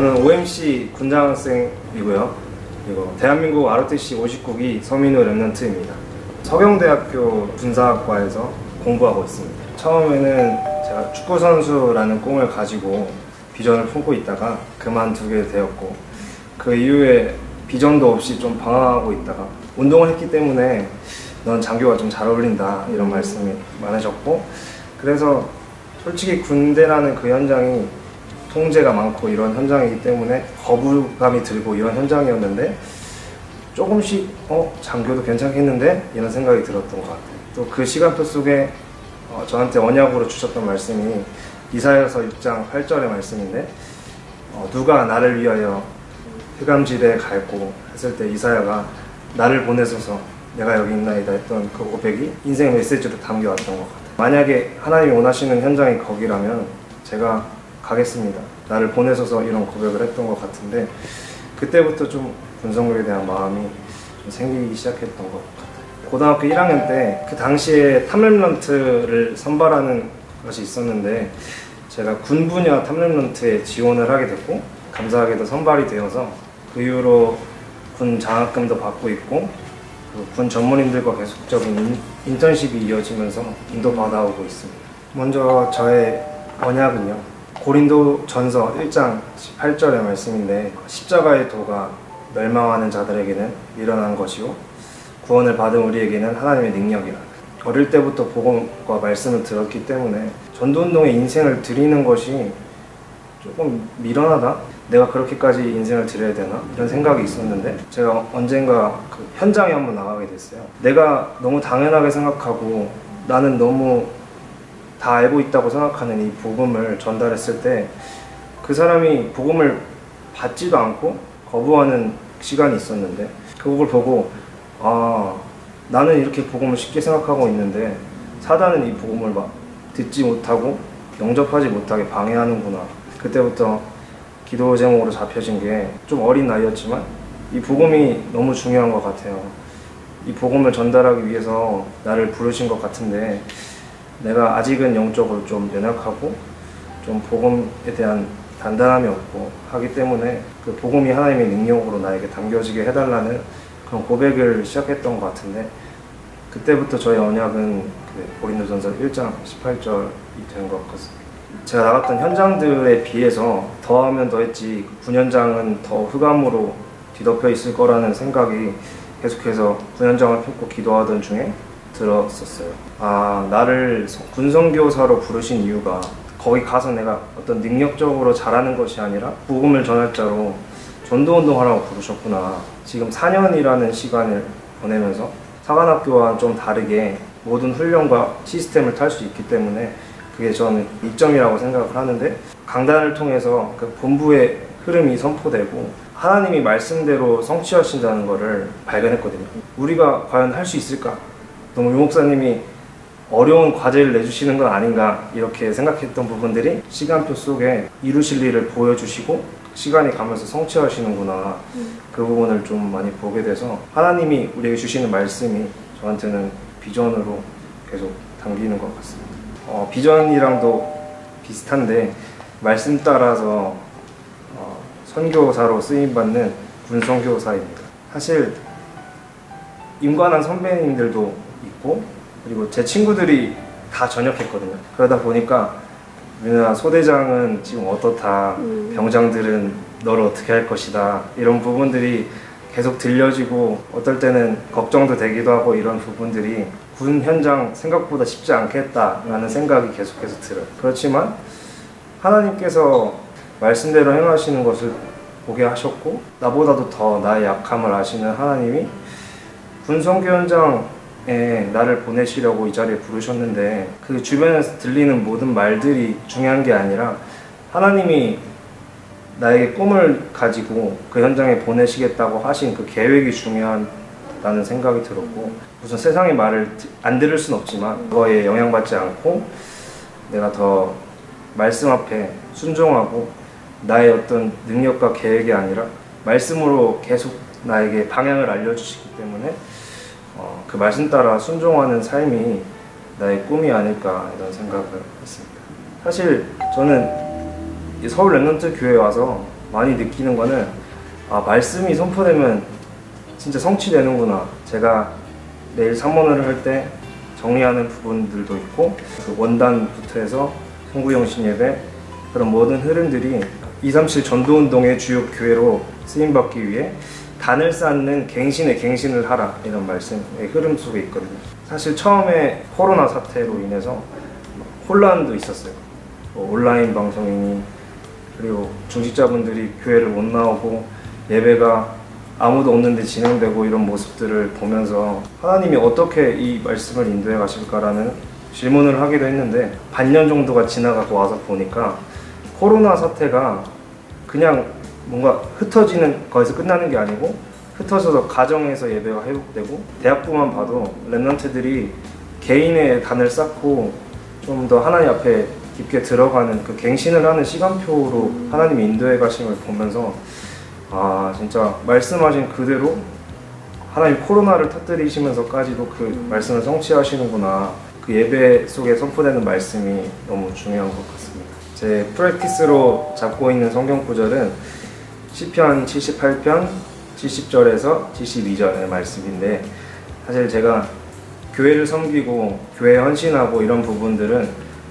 저는 OMC 군장학생이고요. 그리고 대한민국 ROTC 59기 서민우 랩런트입니다. 서경대학교 군사학과에서 공부하고 있습니다. 처음에는 제가 축구선수라는 꿈을 가지고 비전을 품고 있다가 그만두게 되었고, 그 이후에 비전도 없이 좀 방황하고 있다가 운동을 했기 때문에 넌 장교가 좀 잘 어울린다 이런 말씀이 많으셨고, 그래서 솔직히 군대라는 그 현장이 통제가 많고 이런 현장이기 때문에 거부감이 들고 이런 현장이었는데, 조금씩 장교도 괜찮겠는데 이런 생각이 들었던 것 같아요. 또 그 시간표 속에 저한테 언약으로 주셨던 말씀이 이사야서 6장 8절의 말씀인데, 누가 나를 위하여 흑암지대에 갈고 했을 때 이사야가 나를 보내소서 내가 여기 있나이다 했던 그 고백이 인생 메시지로 담겨왔던 것 같아요. 만약에 하나님이 원하시는 현장이 거기라면 제가 가겠습니다, 나를 보내소서 이런 고백을 했던 것 같은데, 그때부터 좀 군성국에 대한 마음이 좀 생기기 시작했던 것 같아요. 고등학교 1학년 때 그 당시에 탑랩런트를 선발하는 것이 있었는데, 제가 군 분야 탑랩런트에 지원을 하게 됐고 감사하게도 선발이 되어서 그 이후로 군 장학금도 받고 있고, 군 전문인들과 계속적인 인턴십이 이어지면서 인도받아오고 있습니다. 먼저 저의 언약은요, 고린도전서 1장 18절의 말씀인데, 십자가의 도가 멸망하는 자들에게는 일어난 것이요 구원을 받은 우리에게는 하나님의 능력이라. 어릴 때부터 복음과 말씀을 들었기 때문에 전도운동에 인생을 드리는 것이 조금 미련하다? 내가 그렇게까지 인생을 드려야 되나? 이런 생각이 있었는데, 제가 언젠가 그 현장에 한번 나가게 됐어요. 내가 너무 당연하게 생각하고 나는 너무 다 알고 있다고 생각하는 이 복음을 전달했을 때 그 사람이 복음을 받지도 않고 거부하는 시간이 있었는데, 그걸 보고 아, 나는 이렇게 복음을 쉽게 생각하고 있는데 사단은 이 복음을 막 듣지 못하고 영접하지 못하게 방해하는구나. 그때부터 기도 제목으로 잡혀진 게, 좀 어린 나이였지만 이 복음이 너무 중요한 것 같아요. 이 복음을 전달하기 위해서 나를 부르신 것 같은데, 내가 아직은 영적으로 좀 연약하고 좀 복음에 대한 단단함이 없고 하기 때문에 그 복음이 하나님의 능력으로 나에게 담겨지게 해달라는 그런 고백을 시작했던 것 같은데, 그때부터 저의 언약은 고린도전서 1장 18절이 된 것 같습니다. 제가 나갔던 현장들에 비해서 더하면 더했지 군 현장은 더 흑암으로 뒤덮여 있을 거라는 생각이 계속해서 군 현장을 펴고 기도하던 중에 들었었어요. 아, 나를 군선교사로 부르신 이유가 거기 가서 내가 어떤 능력적으로 잘하는 것이 아니라 복음을 전할 자로 전도운동하라고 부르셨구나. 지금 4년이라는 시간을 보내면서 사관학교와는 좀 다르게 모든 훈련과 시스템을 탈 수 있기 때문에 그게 저는 이점이라고 생각을 하는데, 강단을 통해서 그 본부의 흐름이 선포되고 하나님이 말씀대로 성취하신다는 것을 발견했거든요. 우리가 과연 할 수 있을까? 너무 유 목사님이 어려운 과제를 내주시는 건 아닌가 이렇게 생각했던 부분들이 시간표 속에 이루실 일을 보여주시고 시간이 가면서 성취하시는구나. 그 부분을 좀 많이 보게 돼서 하나님이 우리에게 주시는 말씀이 저한테는 비전으로 계속 담기는 것 같습니다. 비전이랑도 비슷한데 말씀 따라서 선교사로 쓰임받는 군선교사입니다. 사실 임관한 선배님들도 있고, 그리고 제 친구들이 다 전역했거든요. 그러다 보니까 민우야, 소대장은 지금 어떻다, 병장들은 너를 어떻게 할 것이다, 이런 부분들이 계속 들려지고 어떨 때는 걱정도 되기도 하고, 이런 부분들이 군 현장 생각보다 쉽지 않겠다라는 생각이 계속해서 들어요. 그렇지만 하나님께서 말씀대로 행하시는 것을 보게 하셨고, 나보다도 더 나의 약함을 아시는 하나님이 군 선교 현장 나를 보내시려고 이 자리에 부르셨는데, 그 주변에서 들리는 모든 말들이 중요한 게 아니라 하나님이 나에게 꿈을 가지고 그 현장에 보내시겠다고 하신 그 계획이 중요하다는 생각이 들었고, 무슨 세상의 말을 안 들을 순 없지만 그거에 영향받지 않고 내가 더 말씀 앞에 순종하고 나의 어떤 능력과 계획이 아니라 말씀으로 계속 나에게 방향을 알려주시기 때문에 그 말씀 따라 순종하는 삶이 나의 꿈이 아닐까 이런 생각을 했습니다. 사실 저는 서울 랩런트 교회에 와서 많이 느끼는 거는, 아, 말씀이 선포되면 진짜 성취되는구나. 제가 내일 산문을 할 때 정리하는 부분들도 있고, 그 원단부터 해서 송구영신 예배, 그런 모든 흐름들이 237 전도운동의 주요 교회로 쓰임받기 위해 단을 쌓는 갱신에 갱신을 하라, 이런 말씀의 흐름 속에 있거든요. 사실 처음에 코로나 사태로 인해서 혼란도 있었어요. 뭐 온라인 방송이니, 그리고 중직자분들이 교회를 못 나오고 예배가 아무도 없는데 진행되고, 이런 모습들을 보면서 하나님이 어떻게 이 말씀을 인도해 가실까라는 질문을 하기도 했는데, 반년 정도가 지나가고 와서 보니까 코로나 사태가 그냥 뭔가 흩어지는 거에서 끝나는 게 아니고, 흩어져서 가정에서 예배가 회복되고, 대학부만 봐도 랩런트들이 개인의 단을 쌓고 좀 더 하나님 앞에 깊게 들어가는 그 갱신을 하는 시간표로 하나님이 인도해 가심을 보면서, 아, 진짜 말씀하신 그대로 하나님 코로나를 터뜨리시면서까지도 그 말씀을 성취하시는구나. 그 예배 속에 선포되는 말씀이 너무 중요한 것 같습니다. 제 프랙티스로 잡고 있는 성경 구절은 시편 78편 70절에서 72절의 말씀인데, 사실 제가 교회를 섬기고 교회에 헌신하고 이런 부분들은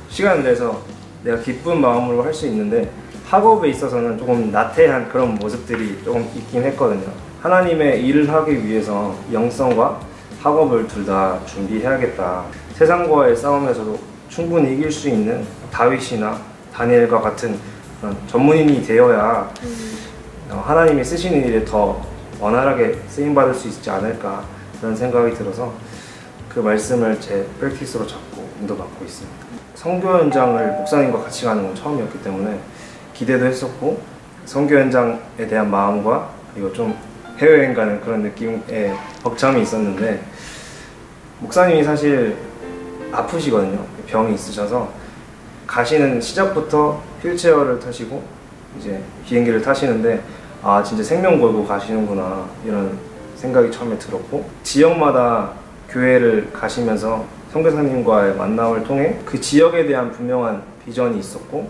시간을 내서 내가 기쁜 마음으로 할 수 있는데, 학업에 있어서는 조금 나태한 그런 모습들이 조금 있긴 했거든요. 하나님의 일을 하기 위해서 영성과 학업을 둘 다 준비해야겠다. 세상과의 싸움에서도 충분히 이길 수 있는 다윗이나 다니엘과 같은 그런 전문인이 되어야 하나님이 쓰시는 일에 더 원활하게 쓰임받을 수 있지 않을까, 그런 생각이 들어서 그 말씀을 제 프랙티스로 잡고 인도받고 있습니다. 선교 현장을 목사님과 같이 가는 건 처음이었기 때문에 기대도 했었고, 선교 현장에 대한 마음과 그리고 좀 해외여행 가는 그런 느낌의 벅참이 있었는데, 목사님이 사실 아프시거든요. 병이 있으셔서 가시는 시작부터 휠체어를 타시고 이제 비행기를 타시는데, 아, 진짜 생명 걸고 가시는구나, 이런 생각이 처음에 들었고, 지역마다 교회를 가시면서 선교사님과의 만남을 통해 그 지역에 대한 분명한 비전이 있었고,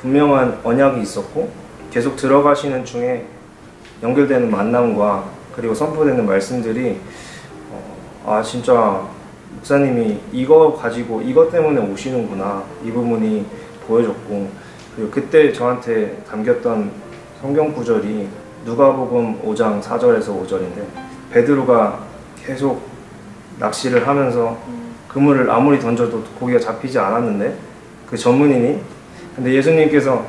분명한 언약이 있었고, 계속 들어가시는 중에 연결되는 만남과 그리고 선포되는 말씀들이, 아, 진짜 목사님이 이거 가지고 이것 때문에 오시는구나, 이 부분이 보여졌고, 그리고 그때 저한테 담겼던 성경 구절이 누가복음 5장 4절에서 5절인데 베드로가 계속 낚시를 하면서 그물을 아무리 던져도 고기가 잡히지 않았는데, 그 전문인이, 근데 예수님께서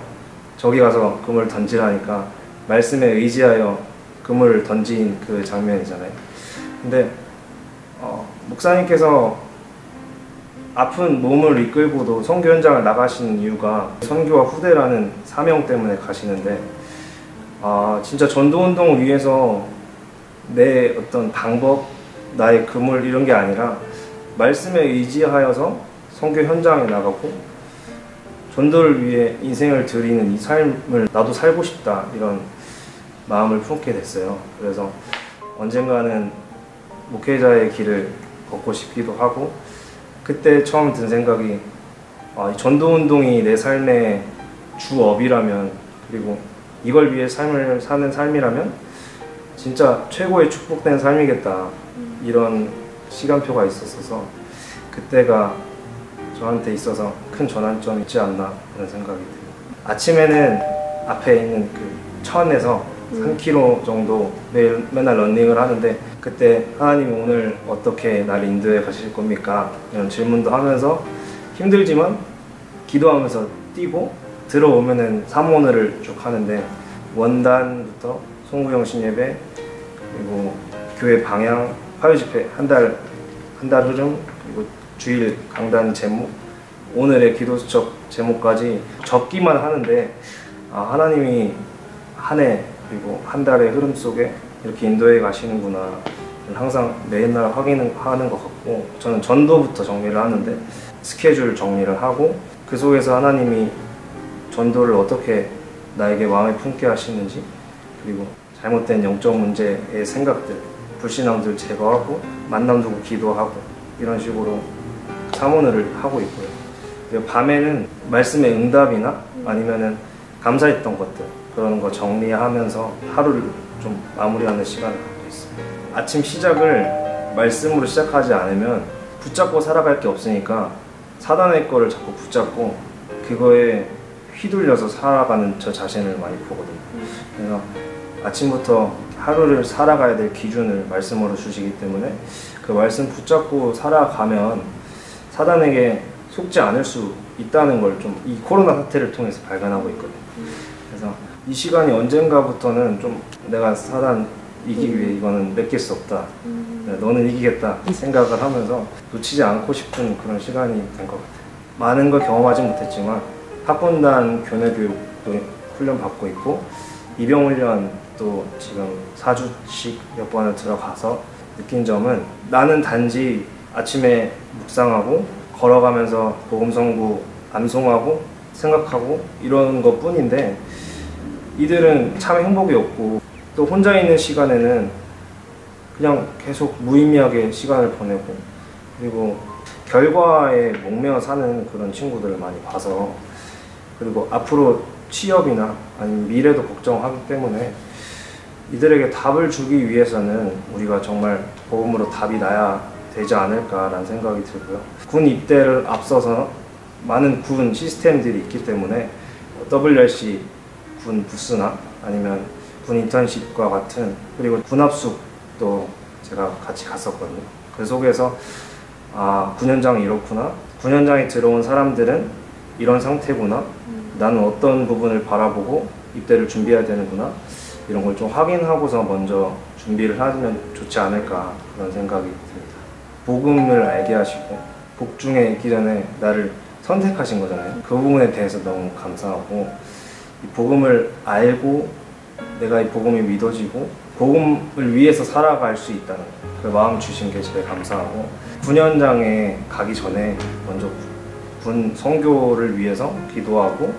저기 가서 그물을 던지라니까 말씀에 의지하여 그물을 던진 그 장면이잖아요. 근데 목사님께서 아픈 몸을 이끌고도 선교 현장을 나가시는 이유가 선교와 후대라는 사명 때문에 가시는데, 아, 진짜 전도운동을 위해서 내 어떤 방법, 나의 그물, 이런 게 아니라 말씀에 의지하여서 선교 현장에 나가고 전도를 위해 인생을 드리는 이 삶을 나도 살고 싶다, 이런 마음을 품게 됐어요. 그래서 언젠가는 목회자의 길을 걷고 싶기도 하고, 그때 처음 든 생각이, 아, 이 전도운동이 내 삶의 주업이라면, 그리고 이걸 위해 삶을 사는 삶이라면 진짜 최고의 축복된 삶이겠다, 이런 시간표가 있었어서 그때가 저한테 있어서 큰 전환점이 있지 않나, 그런 생각이 들어요. 아침에는 앞에 있는 그 천에서 3km 정도 맨날 러닝을 하는데, 그때 하나님 오늘 어떻게 날 인도해 가실 겁니까? 이런 질문도 하면서 힘들지만 기도하면서 뛰고, 들어오면은 삼원을 쭉 하는데, 원단부터 송구영신 예배, 그리고 교회 방향, 화요집회 한 달 흐름, 그리고 주일 강단 제목, 오늘의 기도수첩 제목까지 적기만 하는데, 아, 하나님이 한 해 그리고 한 달의 흐름 속에 이렇게 인도해 가시는구나, 항상 매일날 확인하는 것 같고, 저는 전도부터 정리를 하는데 스케줄 정리를 하고, 그 속에서 하나님이 전도를 어떻게 나에게 마음에 품게 하시는지, 그리고 잘못된 영적 문제의 생각들, 불신앙들 제거하고 만남 두고 기도하고, 이런 식으로 사모늘을 하고 있고요. 그리고 밤에는 말씀의 응답이나 아니면은 감사했던 것들, 그런 거 정리하면서 하루를 좀 마무리하는 시간을 갖고 있습니다. 아침 시작을 말씀으로 시작하지 않으면 붙잡고 살아갈 게 없으니까 사단의 거를 자꾸 붙잡고 그거에 휘둘려서 살아가는 저 자신을 많이 보거든요. 그래서 아침부터 하루를 살아가야 될 기준을 말씀으로 주시기 때문에 그 말씀 붙잡고 살아가면 사단에게 속지 않을 수 있다는 걸 좀 이 코로나 사태를 통해서 발견하고 있거든요. 그래서 이 시간이 언젠가부터는 좀 내가 사단 이기기 위해 이거는 맡길 수 없다. 너는 이기겠다 생각을 하면서 놓치지 않고 싶은 그런 시간이 된 것 같아요. 많은 걸 경험하지 못했지만 학군단 교내교육도 훈련 받고 있고 입영훈련도 지금 4주씩 몇 번을 들어가서 느낀 점은 나는 단지 아침에 묵상하고 걸어가면서 복음성구 암송하고 생각하고 이런 것 뿐인데 이들은 참 행복이 없고 또 혼자 있는 시간에는 그냥 계속 무의미하게 시간을 보내고 그리고 결과에 목매어 사는 그런 친구들을 많이 봐서 그리고 앞으로 취업이나 아니면 미래도 걱정하기 때문에 이들에게 답을 주기 위해서는 우리가 정말 복음으로 답이 나야 되지 않을까라는 생각이 들고요. 군 입대를 앞서서 많은 군 시스템들이 있기 때문에 WRC 군 부스나 아니면 군 인턴십과 같은 그리고 군 합숙도 제가 같이 갔었거든요. 그 속에서 아, 군 현장이 이렇구나, 군 현장에 들어온 사람들은 이런 상태구나, 나는 어떤 부분을 바라보고 입대를 준비해야 되는구나 이런 걸 좀 확인하고서 먼저 준비를 하면 좋지 않을까 그런 생각이 듭니다. 복음을 알게 하시고 복중에 있기 전에 나를 선택하신 거잖아요. 그 부분에 대해서 너무 감사하고 이 복음을 알고 내가 이 복음이 믿어지고 복음을 위해서 살아갈 수 있다는 그 마음 주신 게 제일 감사하고 군 현장에 가기 전에 먼저 군 선교를 위해서 기도하고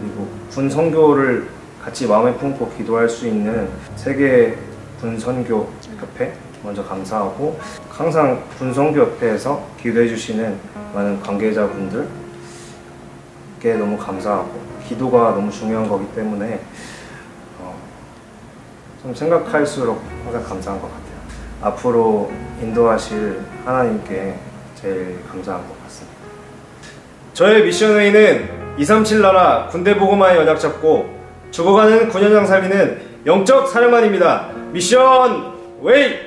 그리고 군 선교를 같이 마음에 품고 기도할 수 있는 세계군선교협회 먼저 감사하고 항상 군선교협회에서 기도해 주시는 많은 관계자분들께 너무 감사하고 기도가 너무 중요한 거기 때문에 좀 생각할수록 항상 감사한 것 같아요. 앞으로 인도하실 하나님께 제일 감사한 것 같습니다. 저의 미션웨이는 237 나라 군대 보고만의 연약 잡고 죽어가는 군 현장 살리는 영적 사령관입니다. 미션웨이!